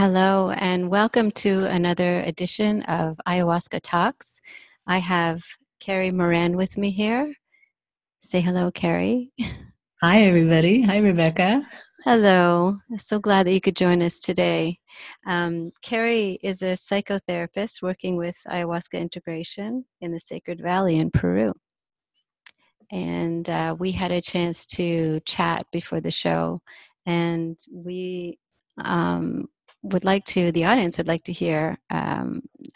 Hello, and welcome to another edition of Ayahuasca Talks. I have Carrie Moran with me here. Say hello, Carrie. Hi, everybody. Hi, Rebecca. Hello. So glad that you could join us today. Carrie is a psychotherapist working with ayahuasca integration in the Sacred Valley in Peru. And we had a chance to chat before the show, and we the audience would like to hear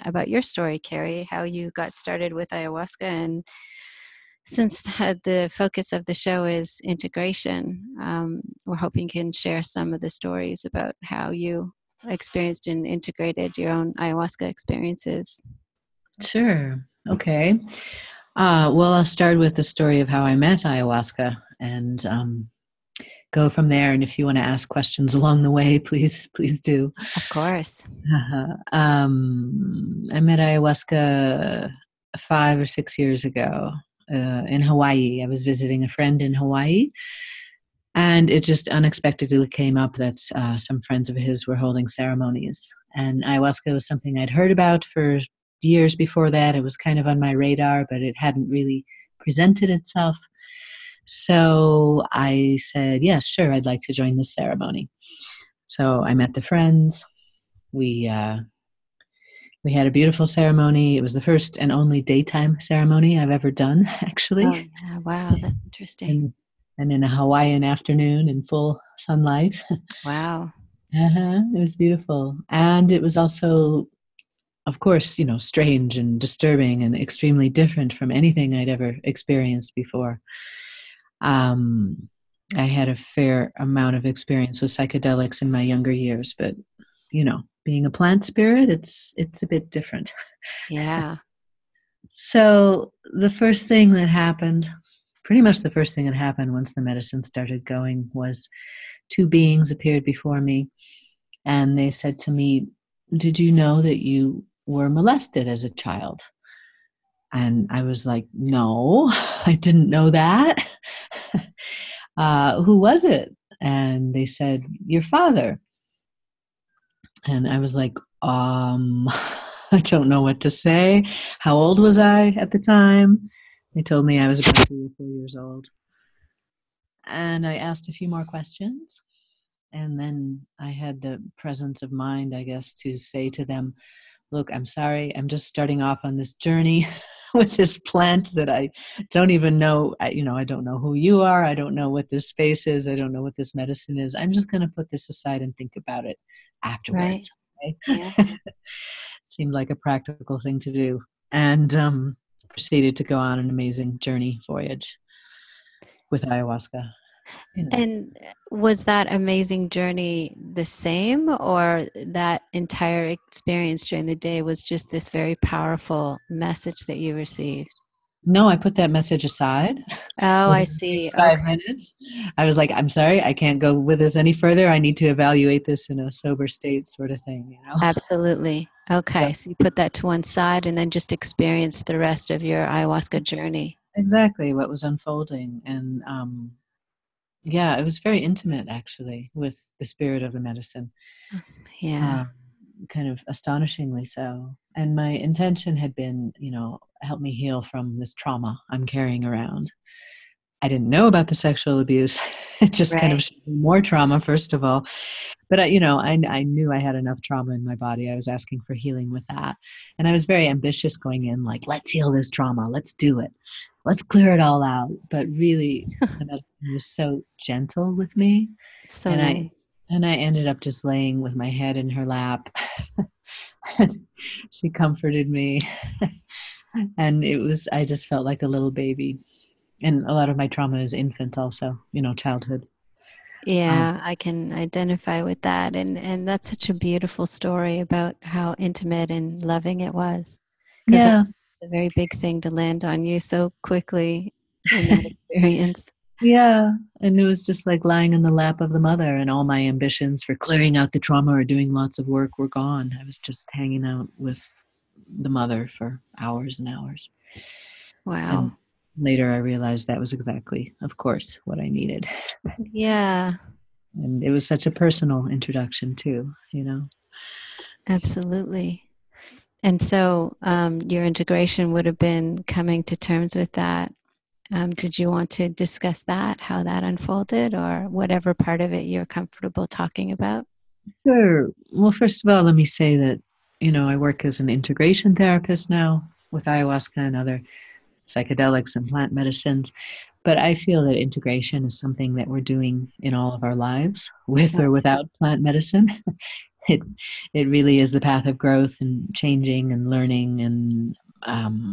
about your story, Carrie, how you got started with ayahuasca. And since the focus of the show is integration, we're hoping you can share some of the stories about how you experienced and integrated your own ayahuasca experiences. Sure. Okay. Well, I'll start with the story of how I met ayahuasca and go from there. And if you want to ask questions along the way, please do. Of course. I met ayahuasca 5 or 6 years ago in Hawaii. I was visiting a friend in Hawaii, and it just unexpectedly came up that some friends of his were holding ceremonies. And ayahuasca was something I'd heard about for years before that. It was kind of on my radar, but it hadn't really presented itself. So I said, yes, sure, I'd like to join this ceremony. So I met the friends. We had a beautiful ceremony. It was the first and only daytime ceremony I've ever done, actually. Oh, yeah. Wow, that's interesting. And in a Hawaiian afternoon in full sunlight. Wow. It was beautiful. And it was also, of course, you know, strange and disturbing and extremely different from anything I'd ever experienced before. I had a fair amount of experience with psychedelics in my younger years, but, you know, being a plant spirit, it's a bit different. Yeah. So the first thing that happened once the medicine started going was 2 beings appeared before me, and they said to me, "Did you know that you were molested as a child?" And I was like, "No, I didn't know that." Who was it? And they said, "Your father." And I was like, I don't know what to say. How old was I at the time? They told me I was about 3 or 4 years old. And I asked a few more questions. And then I had the presence of mind, I guess, to say to them, "Look, I'm sorry, I'm just starting off on this journey with this plant that I don't even know. I don't know who you are. I don't know what this space is. I don't know what this medicine is. I'm just going to put this aside and think about it afterwards." Right. Okay? Yeah. Seemed like a practical thing to do. And proceeded to go on an amazing journey voyage with ayahuasca. You know. And was that amazing journey the same, or that entire experience during the day was just this very powerful message that you received? No, I put that message aside. Oh, I see. 5 minutes. I was like, "I'm sorry, I can't go with this any further. I need to evaluate this in a sober state," sort of thing. You know? Absolutely. Okay, yeah. So you put that to one side and then just experienced the rest of your ayahuasca journey. Exactly, what was unfolding. And yeah, it was very intimate, actually, with the spirit of the medicine. Yeah. Kind of astonishingly so. And my intention had been, help me heal from this trauma I'm carrying around. I didn't know about the sexual abuse. It just kind of showed me more trauma, first of all. But, I knew I had enough trauma in my body. I was asking for healing with that. And I was very ambitious going in, like, let's heal this trauma. Let's do it. Let's clear it all out. But really, the medicine was so gentle with me. So nice. I ended up just laying with my head in her lap. She comforted me. And I just felt like a little baby. And a lot of my trauma is infant also, childhood. Yeah, I can identify with that. And that's such a beautiful story about how intimate and loving it was. Yeah. That's a very big thing to land on you so quickly in that experience. Yeah. And it was just like lying in the lap of the mother, and all my ambitions for clearing out the trauma or doing lots of work were gone. I was just hanging out with the mother for hours and hours. Wow. And later, I realized that was exactly, of course, what I needed. Yeah. And it was such a personal introduction, too, Absolutely. And so your integration would have been coming to terms with that. Did you want to discuss that, how that unfolded, or whatever part of it you're comfortable talking about? Sure. Well, first of all, let me say that, you know, I work as an integration therapist now with ayahuasca and other psychedelics and plant medicines. But I feel that integration is something that we're doing in all of our lives, with or without plant medicine. It really is the path of growth and changing and learning and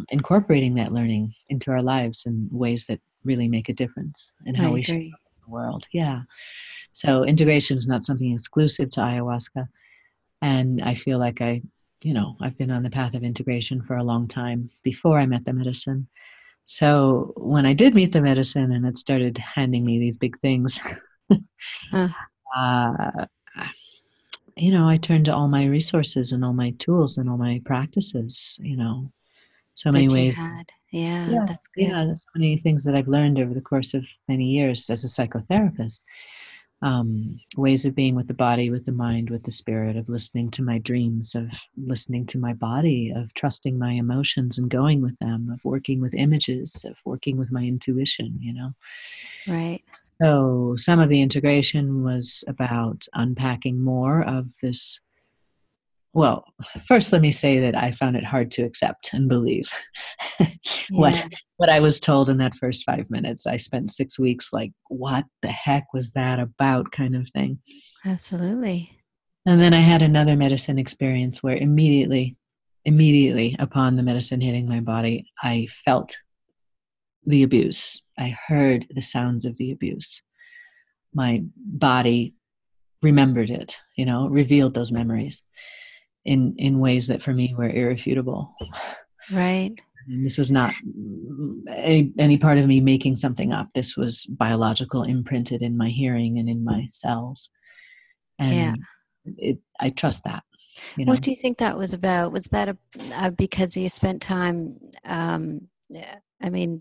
incorporating that learning into our lives in ways that really make a difference in how we show up in the world. Yeah. So integration is not something exclusive to ayahuasca. And I feel like I've been on the path of integration for a long time before I met the medicine. So when I did meet the medicine and it started handing me these big things, I turned to all my resources and all my tools and all my practices, so many ways. Yeah, that's good. Yeah, there's so many things that I've learned over the course of many years as a psychotherapist. Ways of being with the body, with the mind, with the spirit, of listening to my dreams, of listening to my body, of trusting my emotions and going with them, of working with images, of working with my intuition, Right. So some of the integration was about unpacking more of this. Well, first let me say that I found it hard to accept and believe what I was told in that first 5 minutes. I spent 6 weeks like, what the heck was that about, kind of thing. Absolutely. And then I had another medicine experience where immediately upon the medicine hitting my body, I felt the abuse. I heard the sounds of the abuse. My body remembered it, revealed those memories in ways that for me were irrefutable. Right. And this was not any part of me making something up. This was biological, imprinted in my hearing and in my cells. And I trust that. What do you think that was about? Was that because you spent time, do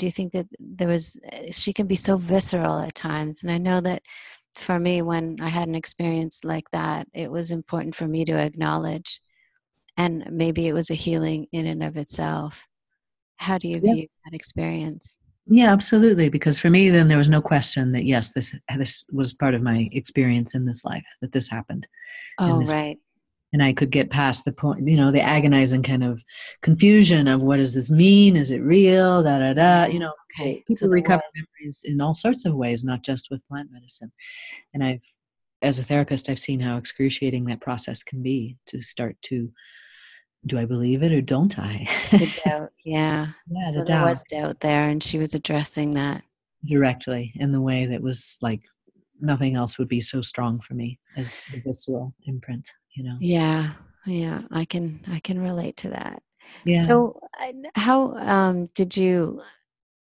you think that she can be so visceral at times? And I know that for me, when I had an experience like that, it was important for me to acknowledge, and maybe it was a healing in and of itself. How do you view that experience? Yeah, absolutely. Because for me, then there was no question that, yes, this was part of my experience in this life, that this happened. Oh, right. And I could get past the point, the agonizing kind of confusion of what does this mean? Is it real? Okay. People recover memories in all sorts of ways, not just with plant medicine. And as a therapist, I've seen how excruciating that process can be to start to, do I believe it or don't I? The doubt, yeah. Yeah, so there was doubt there, and she was addressing that. Directly, in the way that was like nothing else would be so strong for me as the visceral imprint. Yeah, I can relate to that. Yeah. So how did you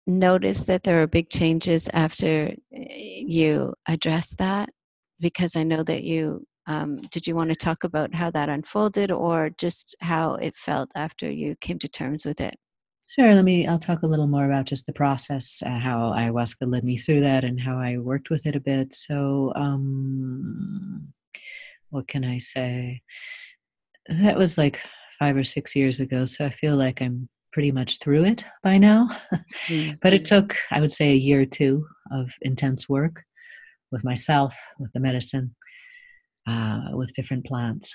notice that there were big changes after you addressed that? Because I know that you, did you want to talk about how that unfolded or just how it felt after you came to terms with it? Sure. I'll talk a little more about just the process, how ayahuasca led me through that and how I worked with it a bit. So, what can I say? That was like 5 or 6 years ago, so I feel like I'm pretty much through it by now. Mm-hmm. But it took, I would say, a year or two of intense work with myself, with the medicine, with different plants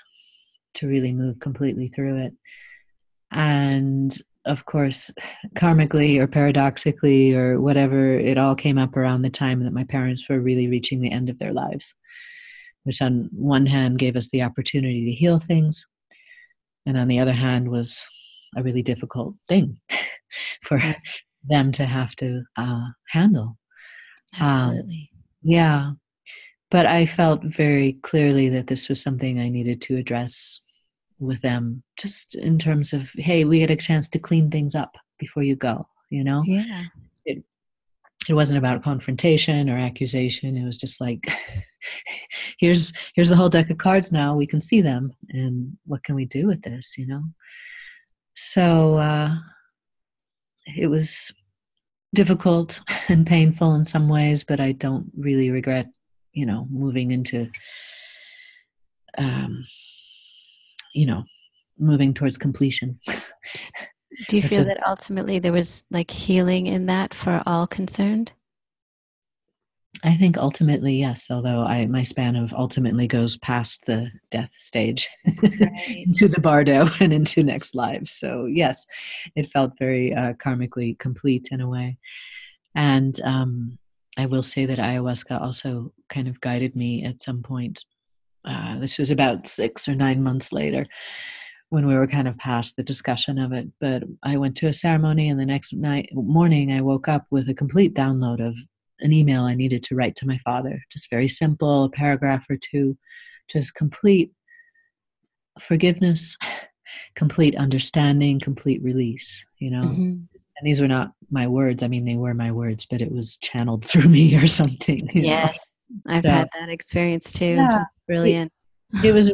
to really move completely through it. And of course, karmically or paradoxically or whatever, it all came up around the time that my parents were really reaching the end of their lives, which on one hand gave us the opportunity to heal things, and on the other hand was a really difficult thing for them to have to handle. Absolutely. But I felt very clearly that this was something I needed to address with them, just in terms of, hey, we had a chance to clean things up before you go, Yeah. It wasn't about confrontation or accusation. It was just like, here's the whole deck of cards now. We can see them. And what can we do with this, So it was difficult and painful in some ways, but I don't really regret, moving into you know, moving towards completion. Do you feel that ultimately there was like healing in that for all concerned? I think ultimately, yes, although my span of ultimately goes past the death stage into the bardo and into next life. So yes, it felt very karmically complete in a way. And I will say that ayahuasca also kind of guided me at some point. This was about 6 or 9 months later when we were kind of past the discussion of it. But I went to a ceremony, and the next morning I woke up with a complete download of an email I needed to write to my father. Just very simple, a paragraph or two, just complete forgiveness, complete understanding, complete release, you know. Mm-hmm. And these were not my words. I mean, they were my words, but it was channeled through me or something. Yes, know? I've had that experience too. Yeah, it's brilliant. It was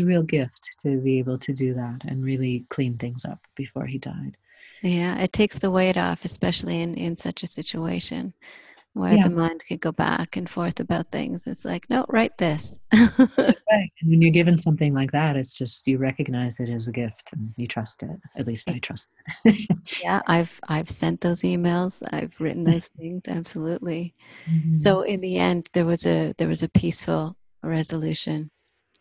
a real gift to be able to do that and really clean things up before he died. Yeah, it takes the weight off, especially in such a situation where the mind could go back and forth about things. It's like, no, write this. Right. And when you're given something like that, it's just, you recognize it as a gift and you trust it. At least I trust it. Yeah, I've sent those emails. I've written those things. Absolutely. Mm-hmm. So in the end, there was a peaceful resolution,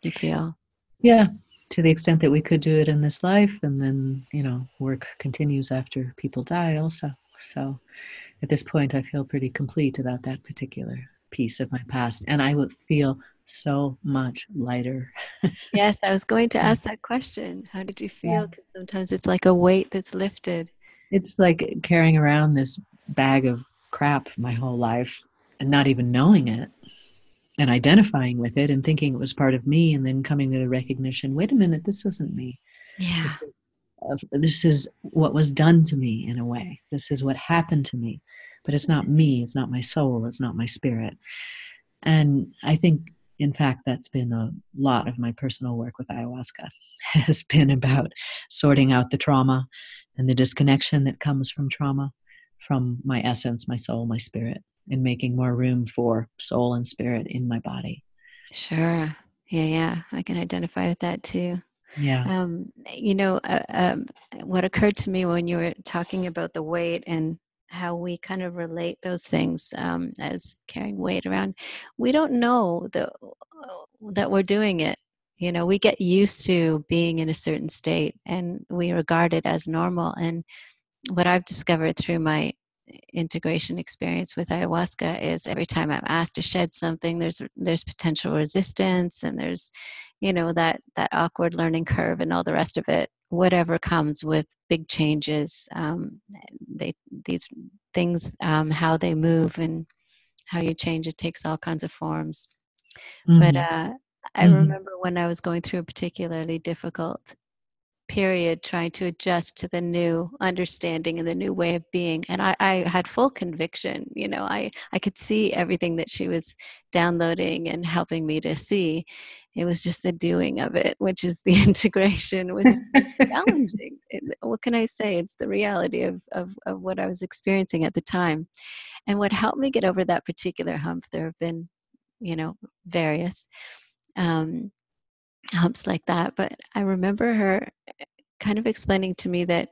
you feel? Yeah. To the extent that we could do it in this life, and then, you know, work continues after people die also. So at this point, I feel pretty complete about that particular piece of my past, and I would feel so much lighter. Yes, I was going to ask that question. How did you feel? 'Cause sometimes it's like a weight that's lifted. It's like carrying around this bag of crap my whole life and not even knowing it, and identifying with it and thinking it was part of me, and then coming to the recognition, wait a minute, this wasn't me. Yeah. This is what was done to me in a way. This is what happened to me, but it's not me. It's not my soul. It's not my spirit. And I think, in fact, that's been a lot of my personal work with ayahuasca, has been about sorting out the trauma and the disconnection that comes from trauma, from my essence, my soul, my spirit, and making more room for soul and spirit in my body. Sure. Yeah. I can identify with that too. Yeah. You know, what occurred to me when you were talking about the weight and how we kind of relate those things as carrying weight around, we don't know that we're doing it. You know, we get used to being in a certain state and we regard it as normal. And what I've discovered through my integration experience with ayahuasca is every time I'm asked to shed something, there's potential resistance, and there's, you know, that awkward learning curve and all the rest of it, whatever comes with big changes, these things, how they move and how you change, it takes all kinds of forms. Mm-hmm. But I remember when I was going through a particularly difficult period trying to adjust to the new understanding and the new way of being. And I had full conviction, you know, I could see everything that she was downloading and helping me to see. It was just the doing of it, which is the integration, was challenging. What can I say? It's the reality of what I was experiencing at the time. And what helped me get over that particular hump, there have been, you know, various humps like that, but I remember her kind of explaining to me that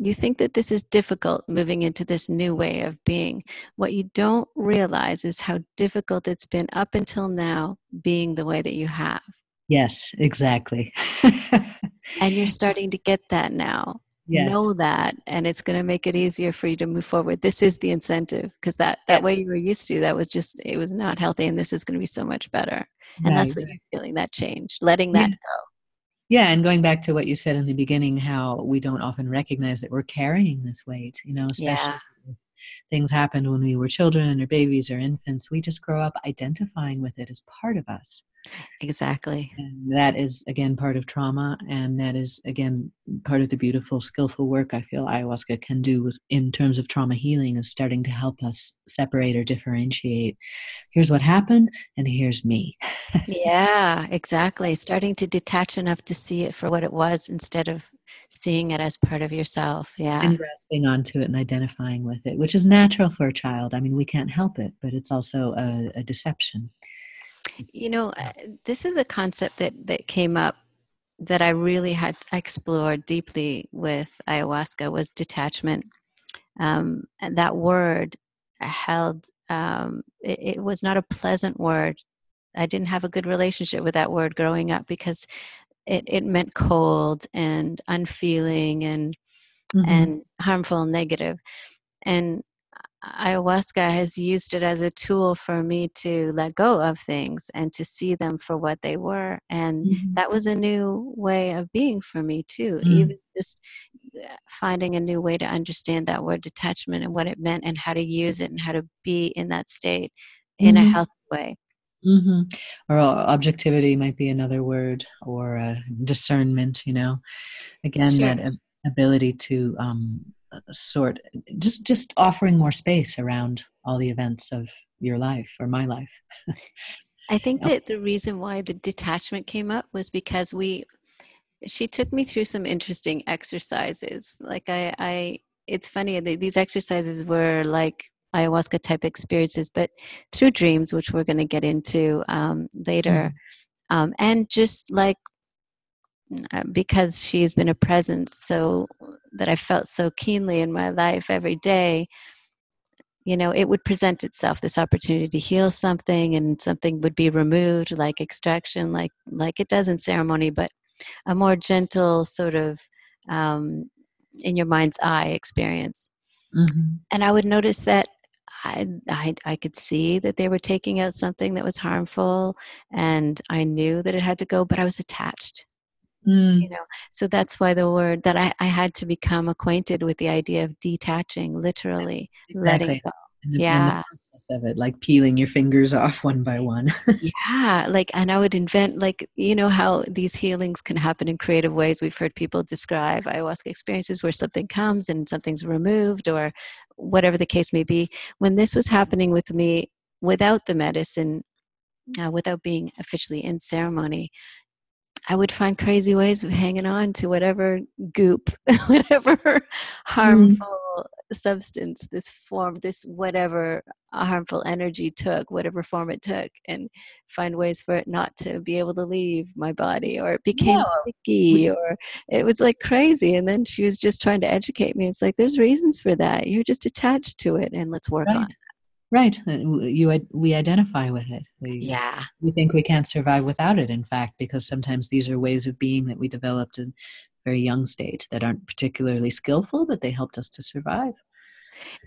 you think that this is difficult, moving into this new way of being. What you don't realize is how difficult it's been up until now being the way that you have. Yes, exactly. And you're starting to get that now. Yes. Know that, and it's going to make it easier for you to move forward. This is the incentive, because that way you were used to, that was just, it was not healthy, and this is going to be so much better. And right. That's what you're feeling, that change, letting that go. Yeah, and going back to what you said in the beginning, how we don't often recognize that we're carrying this weight, you know, especially if things happened when we were children or babies or infants. We just grow up identifying with it as part of us. Exactly. And that is, again, part of trauma. And that is, again, part of the beautiful, skillful work I feel ayahuasca can do in terms of trauma healing, is starting to help us separate or differentiate. Here's what happened, and here's me. Yeah, exactly. Starting to detach enough to see it for what it was instead of seeing it as part of yourself. Yeah. And grasping onto it and identifying with it, which is natural for a child. I mean, we can't help it, but it's also a deception. You know, this is a concept that came up that I really had explored deeply with ayahuasca was detachment. And that word held, it was not a pleasant word. I didn't have a good relationship with that word growing up because it meant cold and unfeeling and and harmful and negative. And ayahuasca has used it as a tool for me to let go of things and to see them for what they were. And that was a new way of being for me too, even just finding a new way to understand that word detachment and what it meant and how to use it and how to be in that state in a healthy way. Or objectivity might be another word, or discernment, you know, again, that ability to sort, just offering more space around all the events of your life or my life. I think that the reason why the detachment came up was because she took me through some interesting exercises. Like it's funny, these exercises were like ayahuasca type experiences, but through dreams, which we're going to get into later. And just like, because she's been a presence so that I felt so keenly in my life every day, you know, it would present itself, this opportunity to heal something, and something would be removed, like extraction, like it does in ceremony, but a more gentle sort of in your mind's eye experience. And I would notice that I could see that they were taking out something that was harmful, and I knew that it had to go, but I was attached. You know, so that's why the word that I had to become acquainted with the idea of detaching, literally letting go. And the process of it, like peeling your fingers off one by one. And I would invent, like, you know, how these healings can happen in creative ways. We've heard people describe ayahuasca experiences where something comes and something's removed, or whatever the case may be. When this was happening with me, without the medicine, without being officially in ceremony, I would find crazy ways of hanging on to whatever goop, whatever harmful substance this form, this whatever harmful energy took, whatever form it took, and find ways for it not to be able to leave my body, or it became sticky, or it was like crazy. And then she was just trying to educate me. It's like, there's reasons for that. You're just attached to it, and let's work on it. Right. We identify with it. We think we can't survive without it, in fact, because sometimes these are ways of being that we developed in a very young state that aren't particularly skillful, but they helped us to survive.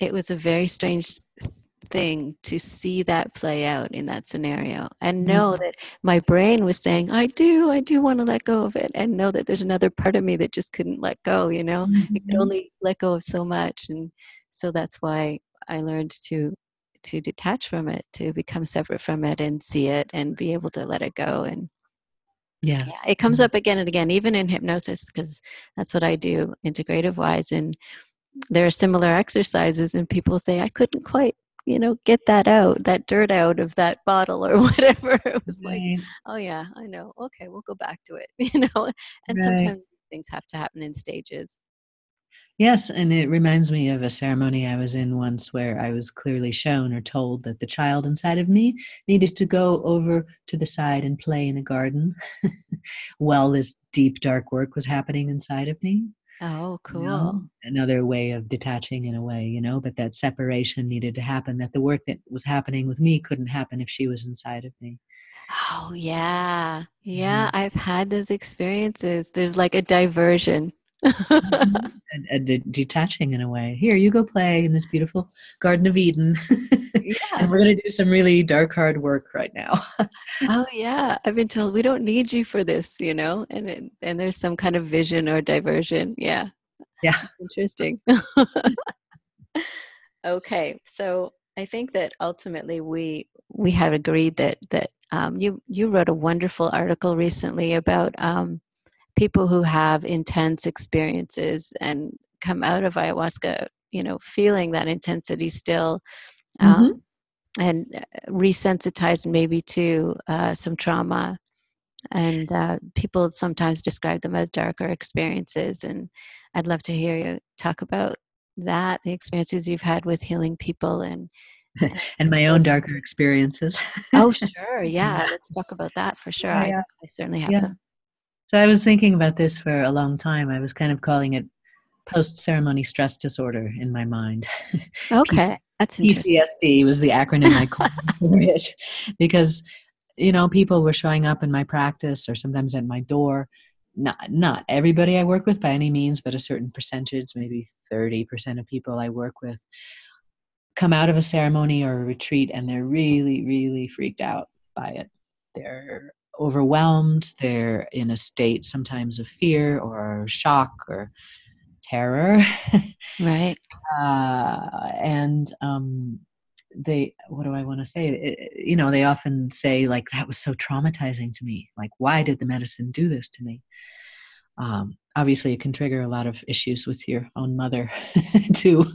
It was a very strange thing to see that play out in that scenario, and know that my brain was saying, I do want to let go of it, and know that there's another part of me that just couldn't let go, you know? It could only let go of so much. And so that's why I learned to detach from it, to become separate from it, and see it, and be able to let it go. And it comes up again and again, even in hypnosis, because that's what I do integrative wise. And there are similar exercises, and people say, I couldn't quite, you know, get that out, that dirt out of that bottle or whatever. It was like, oh yeah, I know. Okay. We'll go back to it, you know? And sometimes things have to happen in stages. Yes, and it reminds me of a ceremony I was in once where I was clearly shown or told that the child inside of me needed to go over to the side and play in a garden while this deep, dark work was happening inside of me. Oh, cool. You know, another way of detaching in a way, you know, but that separation needed to happen, that the work that was happening with me couldn't happen if she was inside of me. Oh, yeah. Yeah, I've had those experiences. There's like a diversion. Detaching in a way. Here, you go play in this beautiful Garden of Eden. And we're going to do some really dark, hard work right now. Oh yeah, I've been told we don't need you for this, you know, and there's some kind of vision or diversion. Yeah. Interesting. Okay, so I think that ultimately we have agreed that you wrote a wonderful article recently about people who have intense experiences and come out of ayahuasca, you know, feeling that intensity still, and resensitized maybe to some trauma. And people sometimes describe them as darker experiences. And I'd love to hear you talk about that, the experiences you've had with healing people and my own darker experiences. Oh, sure. Yeah. Let's talk about that for sure. I certainly have them. So I was thinking about this for a long time. I was kind of calling it post-ceremony stress disorder in my mind. Okay, that's interesting. PCSD was the acronym I called for it because, you know, people were showing up in my practice or sometimes at my door. Not everybody I work with by any means, but a certain percentage, maybe 30% of people I work with come out of a ceremony or a retreat and they're really, really freaked out by it. They're overwhelmed. They're in a state sometimes of fear or shock or terror. Right. What do I want to say? You know, they often say like, that was so traumatizing to me. Like, why did the medicine do this to me? Obviously it can trigger a lot of issues with your own mother too.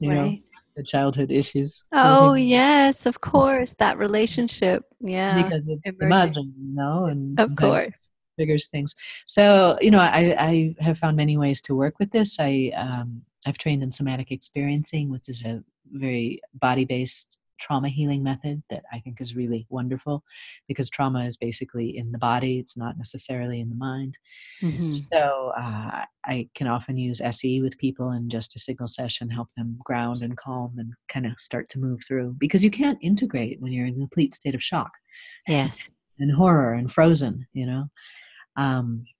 You know, the childhood issues. Oh yes, of course. That relationship. Yeah. Because it's emerging, you know, and of course triggers things. So, you know, I have found many ways to work with this. I've trained in somatic experiencing, which is a very body-based trauma healing method that I think is really wonderful because trauma is basically in the body. It's not necessarily in the mind. Mm-hmm. So I can often use SE with people and just a single session, help them ground and calm and kind of start to move through because you can't integrate when you're in a complete state of shock. Yes. And horror and frozen, you know,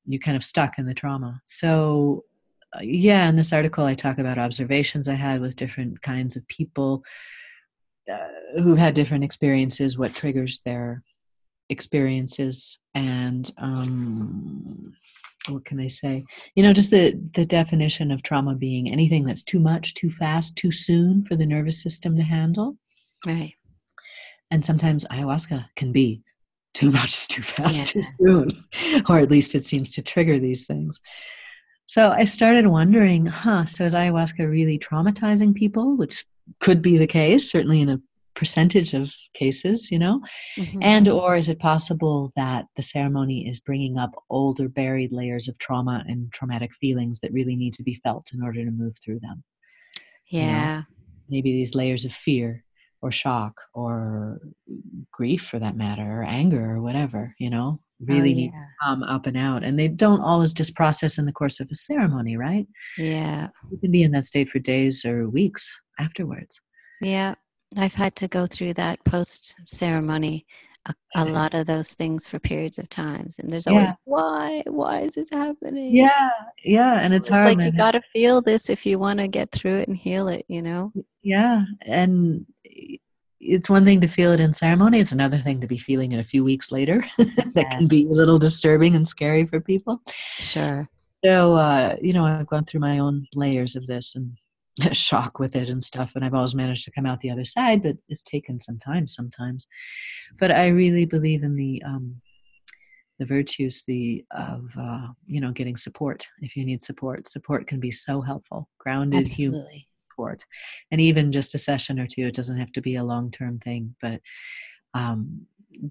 you're kind of stuck in the trauma. So yeah, in this article, I talk about observations I had with different kinds of people who had different experiences, what triggers their experiences, and what can I say? You know, just the definition of trauma being anything that's too much, too fast, too soon for the nervous system to handle. Right. And sometimes ayahuasca can be too much, too fast, too soon, or at least it seems to trigger these things. So I started wondering, so is ayahuasca really traumatizing people, which could be the case, certainly in a percentage of cases, you know, mm-hmm. and or is it possible that the ceremony is bringing up older buried layers of trauma and traumatic feelings that really need to be felt in order to move through them? Yeah. You know, maybe these layers of fear or shock or grief for that matter, or anger or whatever, you know. Really need to come up and out. And they don't always just process in the course of a ceremony, right? Yeah. You can be in that state for days or weeks afterwards. Yeah. I've had to go through that post-ceremony, a lot of those things for periods of times. And there's always, why is this happening? Yeah. Yeah. And it's hard. Like you got to feel this if you want to get through it and heal it, you know? Yeah. And it's one thing to feel it in ceremony. It's another thing to be feeling it a few weeks later. That can be a little disturbing and scary for people. Sure. So, you know, I've gone through my own layers of this and shock with it and stuff. And I've always managed to come out the other side, but it's taken some time sometimes. But I really believe in the virtues of you know, getting support. If you need support, support can be so helpful. Grounded, absolutely. Human. And even just a session or two, it doesn't have to be a long-term thing, but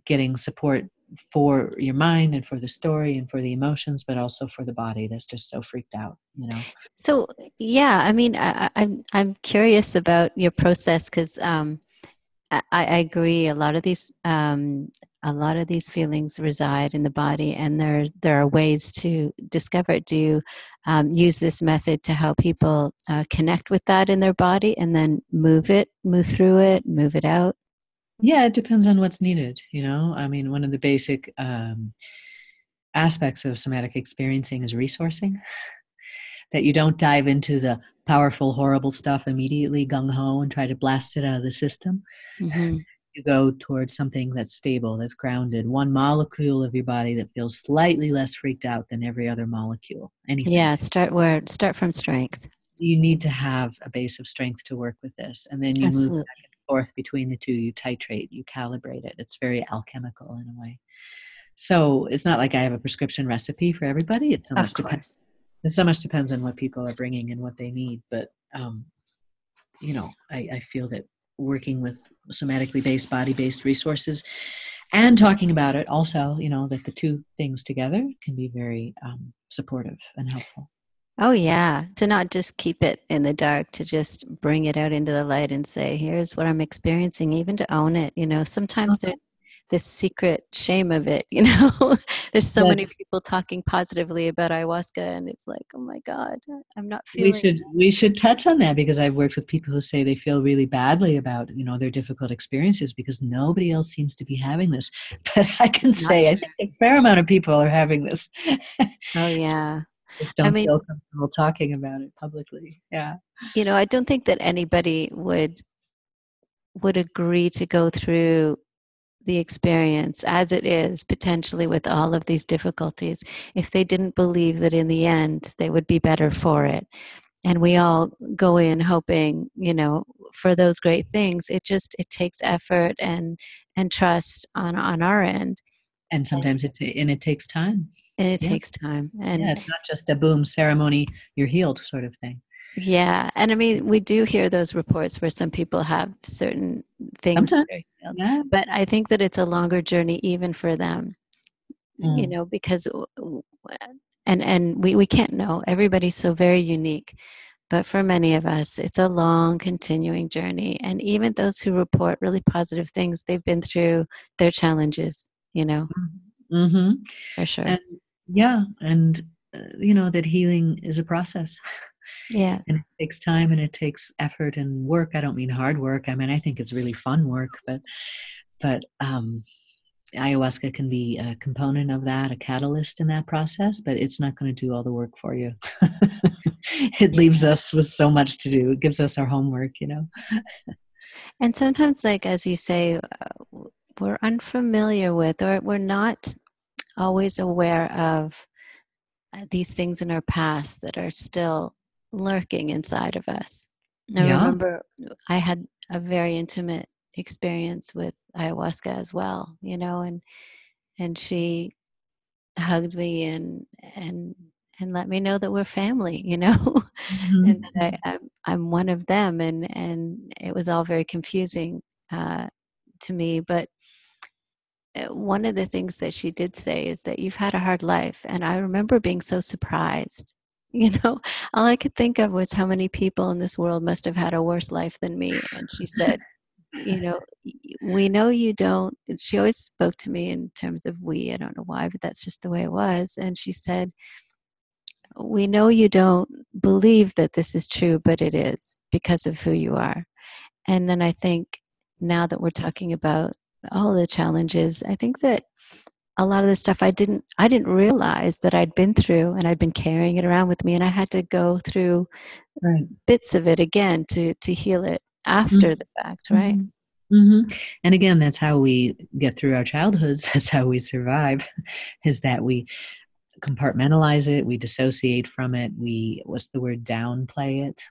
getting support for your mind and for the story and for the emotions, but also for the body that's just so freaked out, you know? So, yeah, I mean, I'm curious about your process because I agree a lot of these feelings reside in the body, and there are ways to discover it. Do you use this method to help people connect with that in their body and then move it out? Yeah, it depends on what's needed, you know? I mean, one of the basic aspects of somatic experiencing is resourcing, that you don't dive into the powerful, horrible stuff immediately, gung-ho, and try to blast it out of the system. Mm-hmm. You go towards something that's stable, that's grounded, one molecule of your body that feels slightly less freaked out than every other molecule. Anything. Yeah, start from strength. You need to have a base of strength to work with this. And then you move back and forth between the two. You titrate, you calibrate it. It's very alchemical in a way. So it's not like I have a prescription recipe for everybody. It so much depends. It so much depends on what people are bringing and what they need. But, you know, I feel that working with somatically based, body-based resources and talking about it also, you know, that the two things together can be very supportive and helpful. Oh, yeah. To not just keep it in the dark, to just bring it out into the light and say, here's what I'm experiencing, even to own it. You know, sometimes this secret shame of it, you know? There's so many people talking positively about ayahuasca, and it's like, oh my God, I'm not feeling we should touch on that, because I've worked with people who say they feel really badly about, you know, their difficult experiences because nobody else seems to be having this. But I can say I think a fair amount of people are having this. Oh yeah. Just don't feel comfortable talking about it publicly. Yeah. You know, I don't think that anybody would agree to go through the experience as it is, potentially with all of these difficulties, if they didn't believe that in the end they would be better for it. And we all go in hoping, you know, for those great things. It just, it takes effort and trust on our end. And sometimes it takes time. And it takes time. And it's not just a boom ceremony, you're healed sort of thing. Yeah. And I mean, we do hear those reports where some people have certain things. Yeah. But I think that it's a longer journey even for them, you know, because, and we can't know. Everybody's so very unique. But for many of us, it's a long, continuing journey. And even those who report really positive things, they've been through their challenges, you know. Mm-hmm. For sure. And, yeah. And, you know, that healing is a process. Yeah. And it takes time and it takes effort and work. I don't mean hard work. I mean, I think it's really fun work, but ayahuasca can be a component of that, a catalyst in that process, but it's not going to do all the work for you. It leaves us with so much to do. It gives us our homework, you know. And sometimes, like, as you say, we're unfamiliar with, or we're not always aware of these things in our past that are still lurking inside of us. I remember I had a very intimate experience with ayahuasca as well, you know, and she hugged me and let me know that we're family, you know, mm-hmm. and that I'm one of them, and it was all very confusing to me. But one of the things that she did say is that you've had a hard life, and I remember being so surprised. You know, all I could think of was how many people in this world must have had a worse life than me. And she said, you know, we know you don't. And she always spoke to me in terms of we. I don't know why, but that's just the way it was. And she said, we know you don't believe that this is true, but it is because of who you are. And then I think now that we're talking about all the challenges, I think that a lot of the stuff I didn't realize that I'd been through, and I'd been carrying it around with me, and I had to go through bits of it again to heal it after the fact, right? Mm-hmm. And again, that's how we get through our childhoods. That's how we survive, is that we compartmentalize it, we dissociate from it, we, what's the word, downplay it.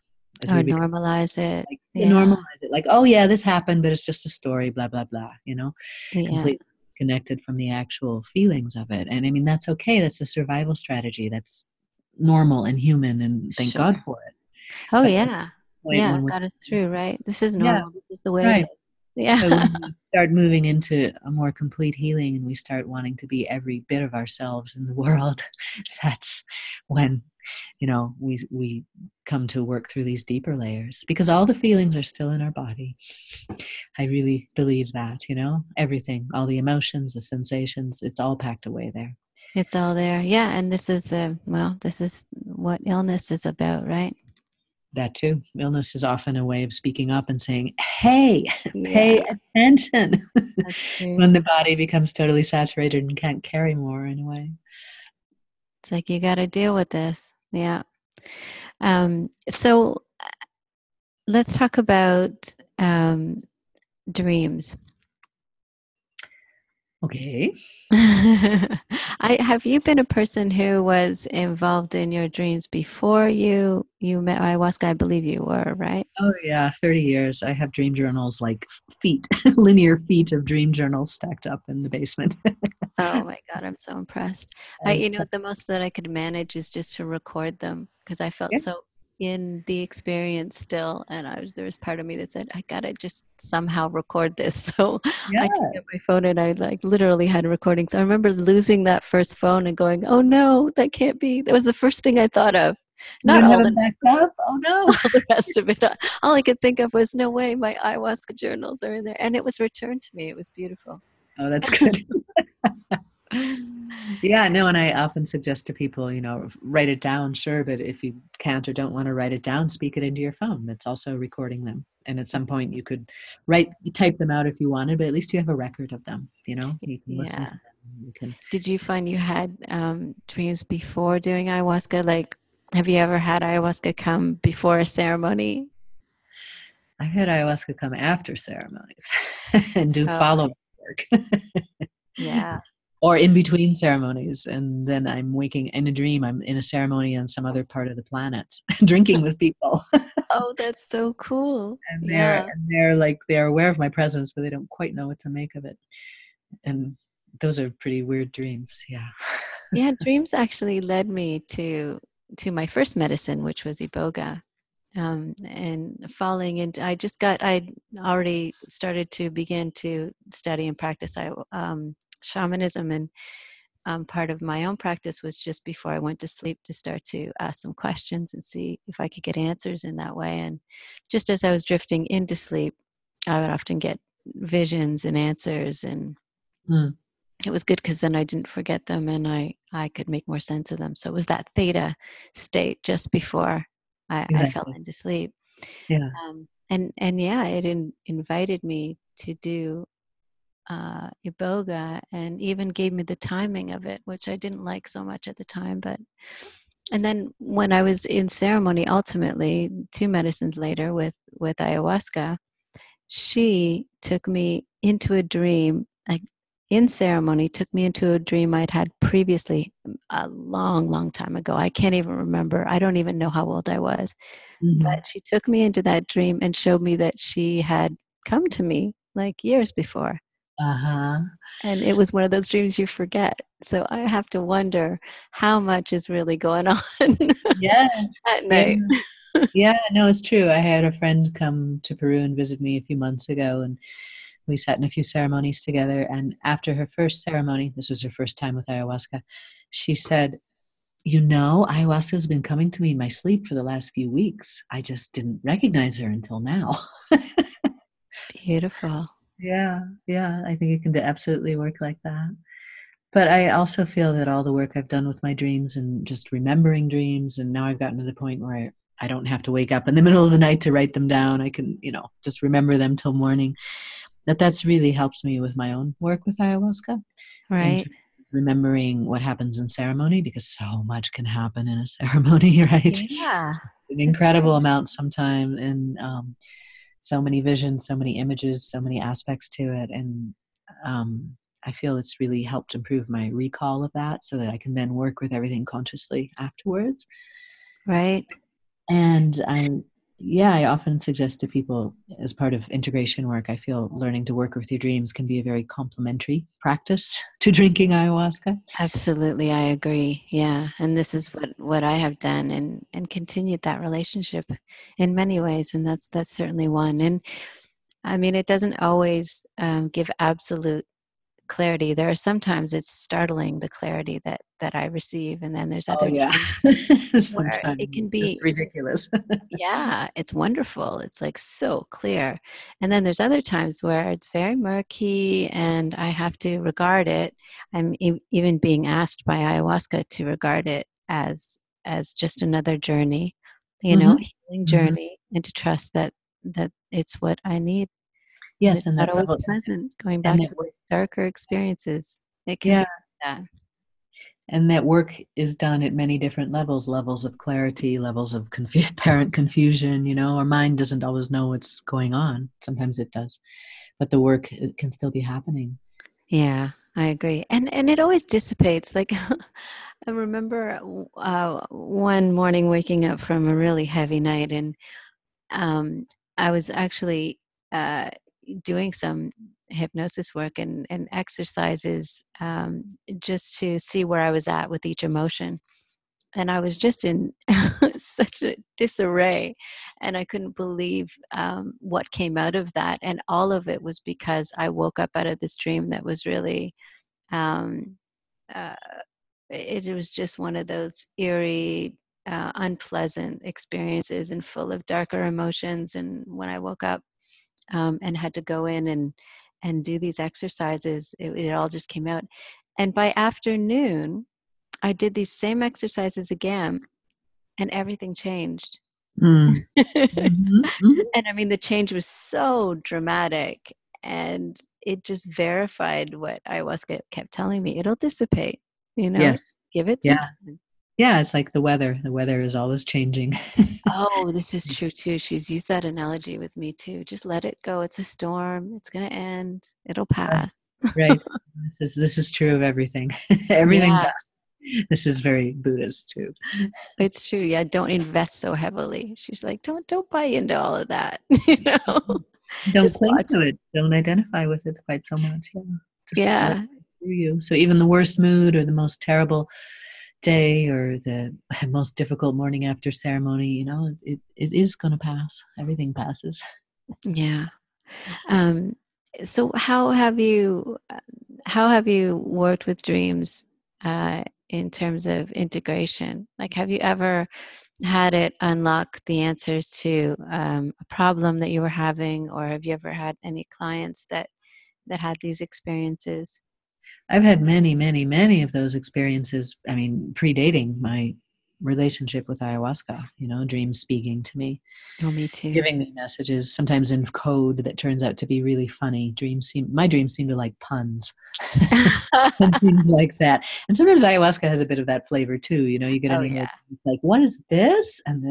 Or normalize it. Like, normalize it. Like, oh yeah, this happened, but it's just a story, blah, blah, blah, you know? Yeah. Completely connected from the actual feelings of it. And I mean, that's okay. That's a survival strategy. That's normal and human, and thank God for it. Oh, but yeah, got us through, right? This is normal. Yeah. This is the way it is. Yeah. So when we start moving into a more complete healing, and we start wanting to be every bit of ourselves in the world, that's when, you know, we come to work through these deeper layers, because all the feelings are still in our body. I really believe that, you know, everything, all the emotions, the sensations, it's all packed away there. It's all there. Yeah. And this is this is what illness is about, right? That too. Illness is often a way of speaking up and saying, hey, pay attention. When the body becomes totally saturated and can't carry more in a way. It's like, you got to deal with this. Yeah. So let's talk about dreams. Okay. Have you been a person who was involved in your dreams before you met ayahuasca? I believe you were, right? Oh yeah, 30 years. I have dream journals, like feet, linear feet of dream journals stacked up in the basement. Oh my God, I'm so impressed. The most that I could manage is just to record them, because I felt so in the experience still, and there was part of me that said, I gotta just somehow record this. So I took out my phone, and I like literally had recordings. I remember losing that first phone and going, oh no, that can't be. That was the first thing I thought of. Not all the back up. Oh no, all the rest of it. All I could think of was, no way, my ayahuasca journals are in there. And it was returned to me. It was beautiful. Oh, that's good. Yeah, no, and I often suggest to people, you know, write it down, sure, but if you can't or don't want to write it down, speak it into your phone. That's also recording them. And at some point you could type them out if you wanted, but at least you have a record of them, you know? You can listen to them. You can. Did you find you had dreams before doing ayahuasca? Like, have you ever had ayahuasca come before a ceremony? I've had ayahuasca come after ceremonies and do follow-up work. Yeah. Or in between ceremonies, and then I'm waking in a dream. I'm in a ceremony on some other part of the planet, drinking with people. Oh, that's so cool. And they're aware of my presence, but they don't quite know what to make of it. And those are pretty weird dreams. Yeah. Yeah, dreams actually led me to my first medicine, which was iboga. And falling into, I already started to begin to study and practice shamanism, and part of my own practice was just before I went to sleep to start to ask some questions and see if I could get answers in that way. And just as I was drifting into sleep, I would often get visions and answers, and it was good because then I didn't forget them, and I could make more sense of them. So it was that theta state just before I fell into sleep. Yeah. It invited me to do iboga, and even gave me the timing of it, which I didn't like so much at the time. And then when I was in ceremony, ultimately 2 medicines later with ayahuasca, she took me into a dream, like in ceremony, took me into a dream I'd had previously a long, long time ago. I can't even remember. I don't even know how old I was. Mm-hmm. But she took me into that dream and showed me that she had come to me like years before. Uh-huh. And it was one of those dreams you forget. So I have to wonder how much is really going on at night. Yeah, no, it's true. I had a friend come to Peru and visit me a few months ago, and we sat in a few ceremonies together. And after her first ceremony, this was her first time with ayahuasca, she said, you know, ayahuasca has been coming to me in my sleep for the last few weeks. I just didn't recognize her until now. Beautiful. Yeah, I think it can absolutely work like that. But I also feel that all the work I've done with my dreams and just remembering dreams, and now I've gotten to the point where I don't have to wake up in the middle of the night to write them down. I can, you know, just remember them till morning. That's really helped me with my own work with ayahuasca. Right. And remembering what happens in ceremony, because so much can happen in a ceremony, right? Yeah. An incredible amount sometimes. And, so many visions, so many images, so many aspects to it. And I feel it's really helped improve my recall of that, so that I can then work with everything consciously afterwards. Right. And I often suggest to people, as part of integration work, I feel learning to work with your dreams can be a very complementary practice to drinking ayahuasca. Absolutely. I agree. Yeah. And this is what I have done and continued that relationship in many ways. And that's certainly one. And I mean, it doesn't always give absolute clarity. There are sometimes it's startling, the clarity that I receive, and then there's other times where it can be ridiculous. Yeah, it's wonderful. It's like so clear. And then there's other times where it's very murky, and I have to regard it. I'm even being asked by ayahuasca to regard it as just another journey, you know, a healing journey, and to trust that it's what I need. Yes, and that's always pleasant. Going back to those darker experiences, it can be that. And that work is done at many different levels of clarity, levels of apparent confusion. You know, our mind doesn't always know what's going on. Sometimes it does, but the work can still be happening. Yeah, I agree. And it always dissipates. Like I remember one morning waking up from a really heavy night, and I was actually doing some hypnosis work and exercises just to see where I was at with each emotion. And I was just in such a disarray, and I couldn't believe what came out of that. And all of it was because I woke up out of this dream that was really, it was just one of those eerie, unpleasant experiences and full of darker emotions. And when I woke up, and had to go in and and do these exercises, it all just came out. And by afternoon, I did these same exercises again, and everything changed. Mm. Mm-hmm. Mm-hmm. And I mean, the change was so dramatic, and it just verified what ayahuasca kept telling me. It'll dissipate, you know, yes. Give it some time. Yeah, it's like the weather. The weather is always changing. Oh, this is true too. She's used that analogy with me too. Just let it go. It's a storm. It's going to end. It'll pass. Right. This is true of everything. Everything passes. This is very Buddhist too. It's true. Yeah. Don't invest so heavily. She's like, don't buy into all of that. You know? Don't cling to it. Don't identify with it quite so much. Yeah. So even the worst mood or the most terrible day or the most difficult morning after ceremony, you know, it is going to pass. Everything passes. Yeah. So how have you worked with dreams in terms of integration? Like, have you ever had it unlock the answers to a problem that you were having, or have you ever had any clients that had these experiences? I've had many, many, many of those experiences. I mean, predating my relationship with ayahuasca, you know, dreams speaking to me. Oh, me too. Giving me messages, sometimes in code that turns out to be really funny. My dreams seem to like puns and things like that. And sometimes ayahuasca has a bit of that flavor too. You know, you get like, what is this? And